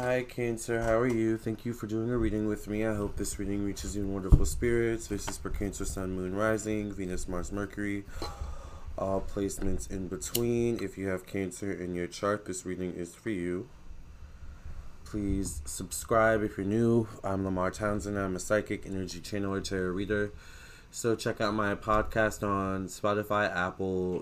Hi Cancer, how are you? Thank you for doing a reading with me. I hope this reading reaches you in wonderful spirits. This is for Cancer, Sun, Moon, Rising, Venus, Mars, Mercury, all placements in between. If you have Cancer in your chart, this reading is for you. Please subscribe if you're new. I'm Lamar Townsend. I'm a psychic, energy channeler, tarot reader. So check out my podcast on Spotify, Apple,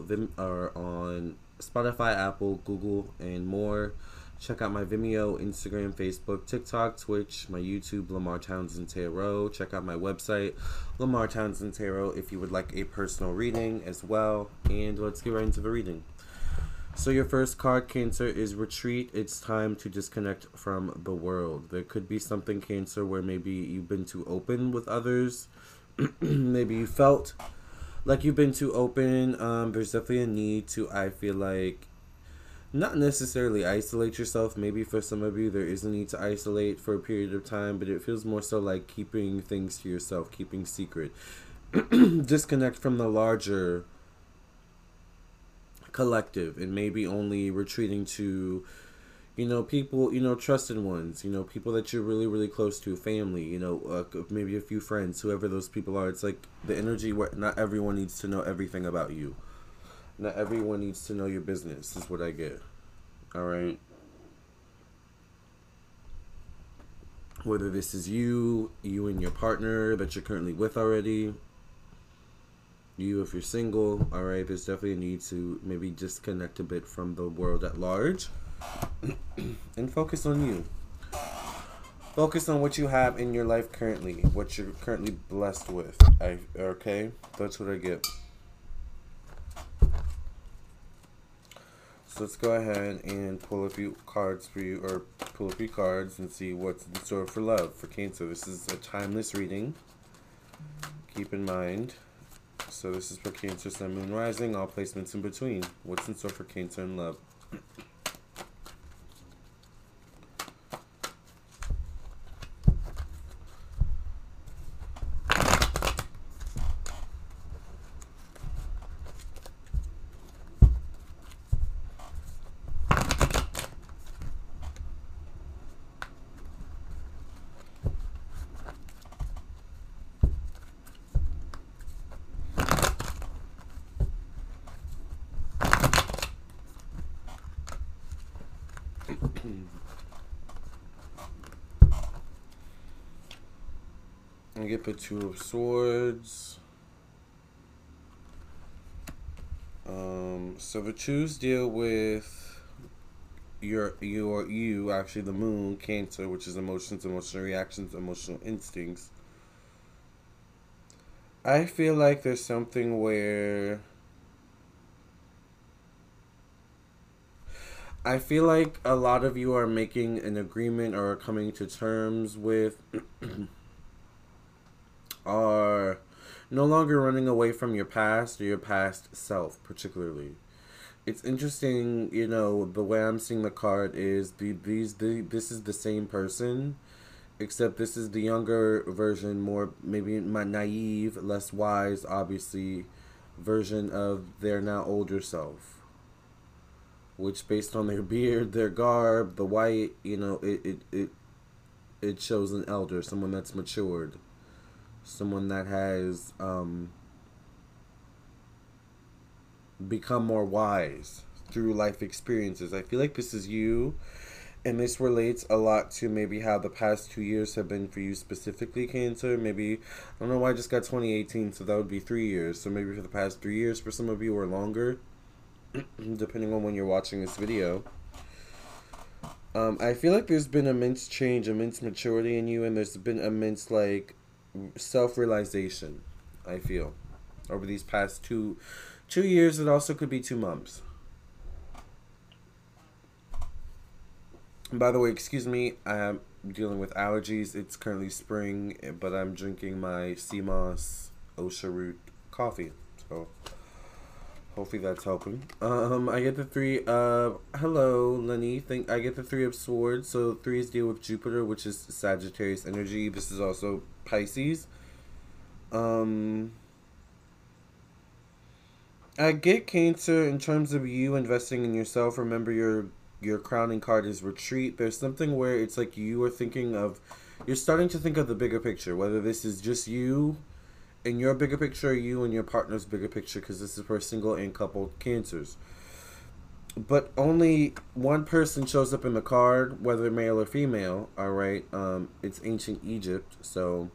Google, and more. Check out my Vimeo, Instagram, Facebook, TikTok, Twitch, my YouTube, Lamar Townsend Tarot. Check out my website, Lamar Townsend Tarot, if you would like a personal reading as well. And let's get right into the reading. So your first card, Cancer, is Retreat. It's time to disconnect from the world. There could be something, Cancer, where maybe you've been too open with others. Maybe you felt like you've been too open. There's definitely a need to, I feel like, not necessarily isolate yourself. Maybe for some of you there is a need to isolate for a period of time, but it feels more so like keeping things to yourself, keeping secret. Disconnect from the larger collective and maybe only retreating to, people, trusted ones, people that you're really, really close to, family, maybe a few friends, whoever those people are. It's like the energy where not everyone needs to know everything about you. Not everyone needs to know your business, is what I get. Alright? Whether this is you and your partner that you're currently with already, you if you're single, alright? There's definitely a need to maybe disconnect a bit from the world at large and focus on you. Focus on what you have in your life currently, what you're currently blessed with, okay? That's what I get. Let's go ahead and pull a few cards for you, or pull a few cards and see what's in store for love for Cancer. This is a timeless reading. Keep in mind. So this is for Cancer, Sun, Moon, Rising, all placements in between. What's in store for Cancer and love? I get the Two of Swords. So the twos deal with actually the moon, Cancer, which is emotions, emotional reactions, emotional instincts. I feel like there's something where I feel like a lot of you are making an agreement or are coming to terms with, are no longer running away from your past or your past self, particularly. It's interesting, the way I'm seeing the card is this is the same person, except this is the younger version, more maybe my naive, less wise, obviously, version of their now older self. Which, based on their beard, their garb, the white, it shows an elder, someone that's matured, someone that has become more wise through life experiences. I feel like this is you, and this relates a lot to maybe how the past 2 years have been for you specifically, Cancer. Maybe, I don't know why I just got 2018, so that would be 3 years. So maybe for the past 3 years for some of you or longer, depending on when you're watching this video. I feel like there's been immense change, immense maturity in you, and there's been immense, like, self-realization, I feel, over these past two years. It also could be 2 months. By the way, excuse me, I am dealing with allergies. It's currently spring, but I'm drinking my sea moss Osha root coffee, so hopefully that's helping. I get the three of... Hello, Lenny. I get the Three of Swords. So threes deal with Jupiter, which is Sagittarius energy. This is also Pisces. I get, Cancer, in terms of you investing in yourself. Remember your your crowning card is retreat. There's something where it's like you are thinking of, you're starting to think of the bigger picture, whether this is just you and your bigger picture, or you and your partner's bigger picture, because this is for single and coupled Cancers. But only one person shows up in the card, whether male or female, all right? It's ancient Egypt, so...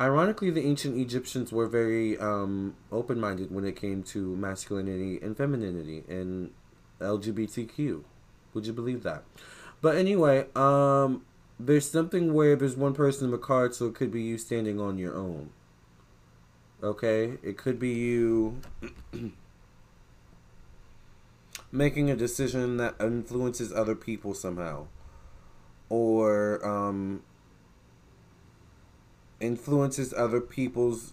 Ironically, the ancient Egyptians were very open-minded when it came to masculinity and femininity and LGBTQ. Would you believe that? But anyway, there's something where there's one person in the card, so it could be you standing on your own. Okay? It could be you... making a decision that influences other people somehow, or influences other people's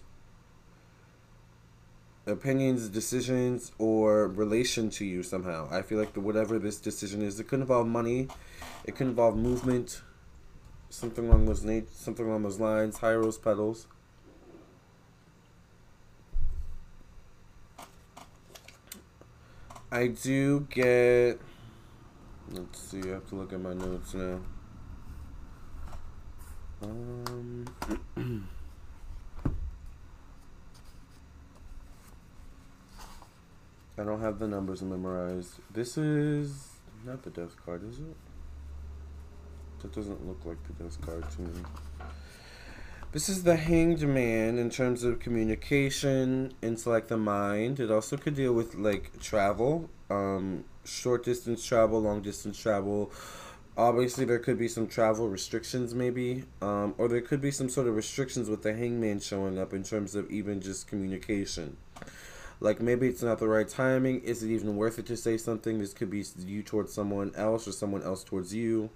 opinions, decisions, or relation to you somehow. I feel like whatever this decision is, it could involve money, it could involve movement, something along those lines. High rose petals. I do get, let's see, I have to look at my notes now. I don't have the numbers memorized. This is not the death card, is it? That doesn't look like the death card to me. This is the Hanged Man in terms of communication, intellect, the mind. It also could deal with, like, travel, short-distance travel, long-distance travel. Obviously, there could be some travel restrictions, maybe, or there could be some sort of restrictions with the Hangman showing up in terms of even just communication. Like, maybe it's not the right timing. Is it even worth it to say something? This could be you towards someone else or someone else towards you.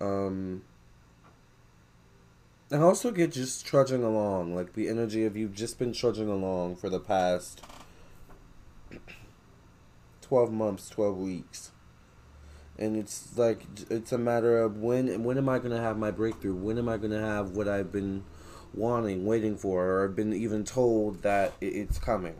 I also get just trudging along, like the energy of you've just been trudging along for the past 12 months, 12 weeks. And it's like, it's a matter of when am I going to have my breakthrough? When am I going to have what I've been wanting, waiting for, or been even told that it's coming?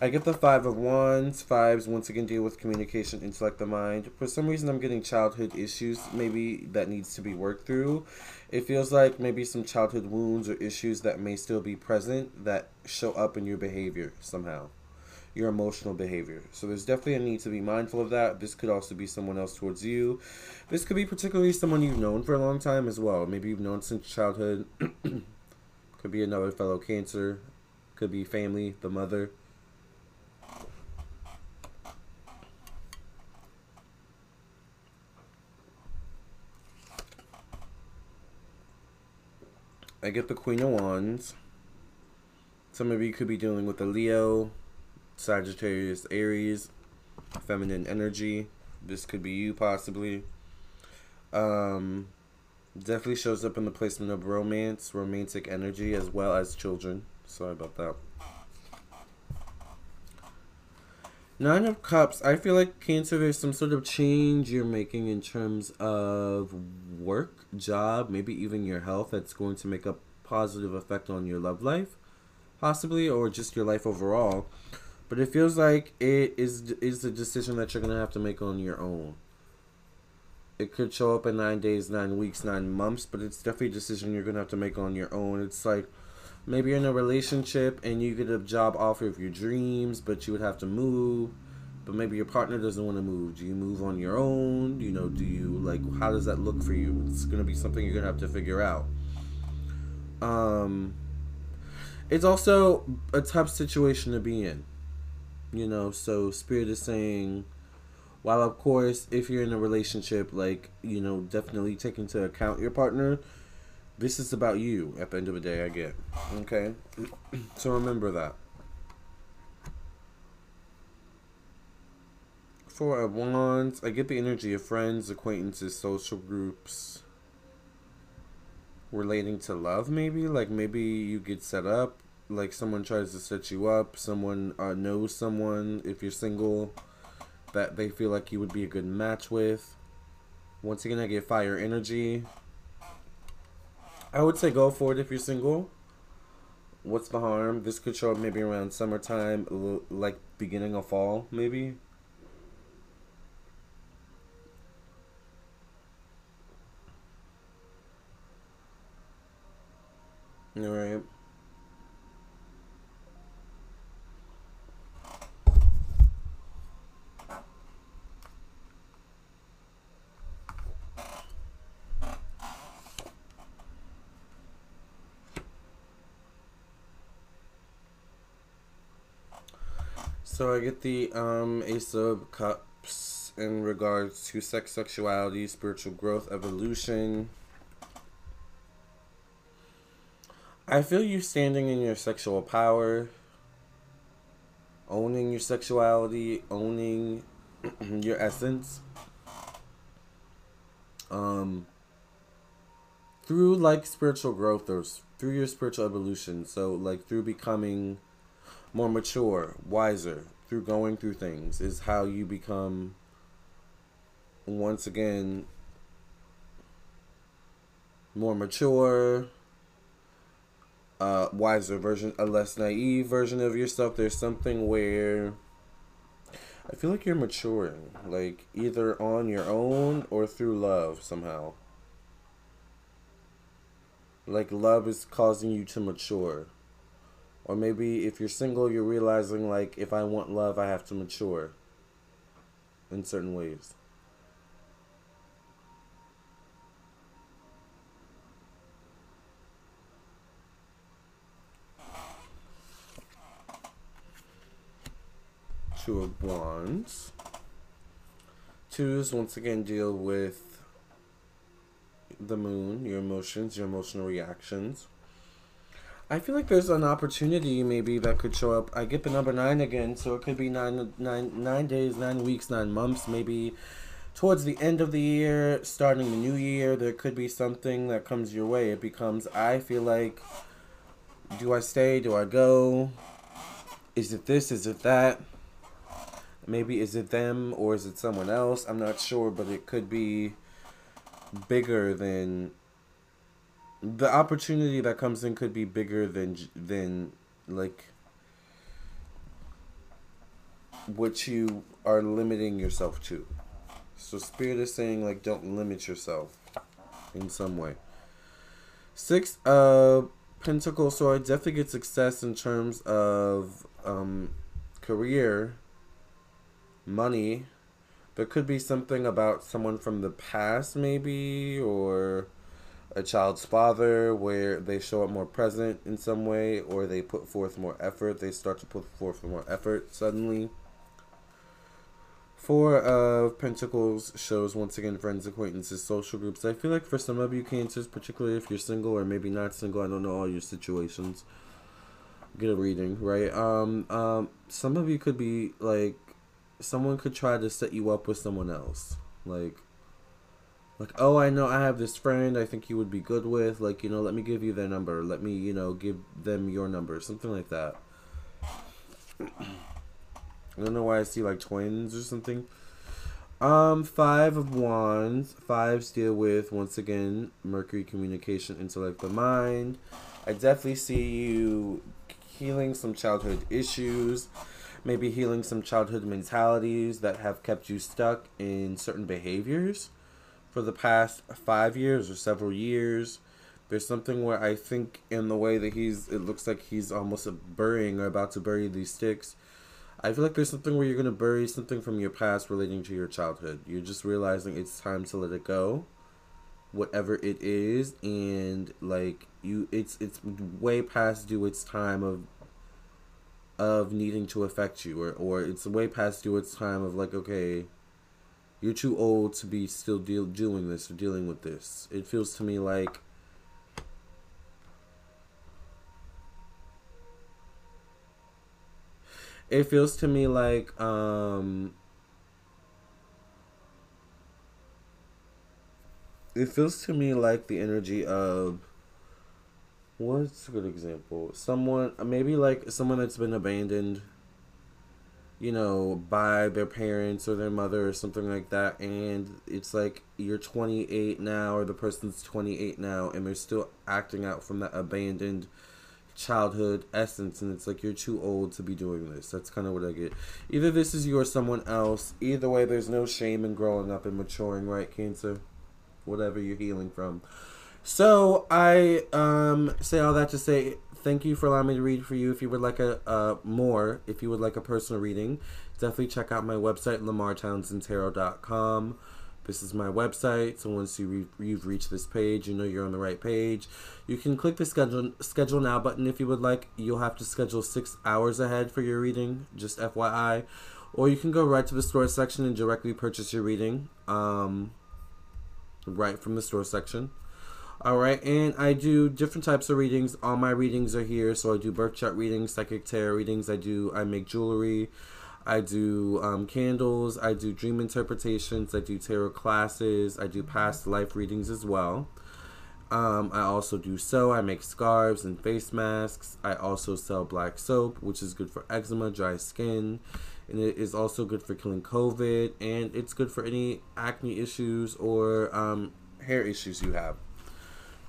I get the Five of Wands. Fives, once again, deal with communication, intellect, the mind. For some reason, I'm getting childhood issues, maybe, that needs to be worked through. It feels like maybe some childhood wounds or issues that may still be present that show up in your behavior somehow, your emotional behavior. So there's definitely a need to be mindful of that. This could also be someone else towards you. This could be particularly someone you've known for a long time as well. Maybe you've known since childhood. Could be another fellow Cancer. Could be family, the mother. I get the Queen of Wands. Some of you could be dealing with a Leo, Sagittarius, Aries, feminine energy. This could be you, possibly. Definitely shows up in the placement of romance, romantic energy, as well as children. Sorry about that. Nine of Cups. I feel like, Cancer, there's some sort of change you're making in terms of work, job, maybe even your health, that's going to make a positive effect on your love life, possibly, or just your life overall. But it feels like it is a decision that you're going to have to make on your own. It could show up in 9 days, 9 weeks, 9 months, but it's definitely a decision you're going to have to make on your own. It's like, maybe you're in a relationship and you get a job offer of your dreams, but you would have to move. But maybe your partner doesn't want to move. Do you move on your own? You know, do you, like, how does that look for you? It's going to be something you're going to have to figure out. It's also a tough situation to be in. You know, so Spirit is saying, while, of course, if you're in a relationship, like, you know, definitely take into account your partner, this is about you at the end of the day, I get. Okay? So remember that. Four of Wands. I get the energy of friends, acquaintances, social groups. Relating to love, maybe? Like, maybe you get set up. Like, someone tries to set you up. Someone knows someone, if you're single, that they feel like you would be a good match with. Once again, I get fire energy. I would say go for it if you're single. What's the harm? This could show up maybe around summertime, like beginning of fall, maybe. All right. So I get the Ace of Cups in regards to sex, sexuality, spiritual growth, evolution. I feel you standing in your sexual power, owning your sexuality, owning your essence. Through like spiritual growth or through your spiritual evolution. So like through becoming more mature, wiser, through going through things is how you become, once again, more mature, wiser version, a less naive version of yourself. There's something where I feel like you're maturing, like either on your own or through love somehow. Like love is causing you to mature. Or maybe if you're single, you're realizing, like, if I want love, I have to mature in certain ways. Two of Wands. Twos, once again, deal with the moon, your emotions, your emotional reactions. I feel like there's an opportunity maybe that could show up. I get the number 9 again, so it could be 9 days, 9 weeks, 9 months, maybe towards the end of the year, starting the new year, there could be something that comes your way. It becomes, I feel like, do I stay? Do I go? Is it this? Is it that? Maybe is it them or is it someone else? I'm not sure, but it could be bigger than... The opportunity that comes in could be bigger than like what you are limiting yourself to. So Spirit is saying, like, don't limit yourself in some way. 6 of Pentacles. So I definitely get success in terms of career, money. There could be something about someone from the past maybe, or a child's father, where they show up more present in some way, or they put forth more effort. They start to put forth more effort suddenly. 4 of Pentacles shows, once again, friends, acquaintances, social groups. I feel like for some of you Cancers, particularly if you're single or maybe not single, I don't know all your situations. Get a reading, right? Some of you could be, like, someone could try to set you up with someone else. Like, oh, I know I have this friend I think you would be good with. Like, you know, let me give you their number. Let me, you know, give them your number. Something like that. I don't know why I see, like, twins or something. 5 of Wands. Fives deal with, once again, Mercury, communication, intellect, the mind. I definitely see you healing some childhood issues. Maybe healing some childhood mentalities that have kept you stuck in certain behaviors. For the past 5 years or several years, there's something where I think in the way that he's, it looks like he's almost burying or about to bury these sticks. I feel like there's something where you're going to bury something from your past relating to your childhood. You're just realizing it's time to let it go, whatever it is. And like you, it's way past due its time of needing to affect you, or it's way past due its time of, like, okay, you're too old to be still doing this or dealing with this. It feels to me like it feels to me like the energy of, what's a good example? Someone, maybe like someone that's been abandoned, you know, by their parents or their mother or something like that. And it's like you're 28 now, or the person's 28 now, and they're still acting out from that abandoned childhood essence. And it's like, you're too old to be doing this. That's kind of what I get. Either this is you or someone else. Either way, there's no shame in growing up and maturing, right, Cancer? Whatever you're healing from. So I say all that to say thank you for allowing me to read for you. If you would like a more, if you would like a personal reading, definitely check out my website, lamartownsandtarot.com. This is my website, so once you've reached this page, you know you're on the right page. You can click the schedule now button if you would like. You'll have to schedule 6 hours ahead for your reading, just FYI. Or you can go right to the store section and directly purchase your reading right from the store section. Alright, and I do different types of readings. All my readings are here, so I do birth chart readings, psychic tarot readings, I make jewelry. I do candles, I do dream interpretations, I do tarot classes, I do past life readings as well. I also do sew, I make scarves and face masks. I also sell black soap, which is good for eczema, dry skin, and it is also good for killing COVID, and it's good for any acne issues or hair issues you have.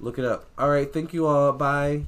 Look it up. All right, thank you all, bye.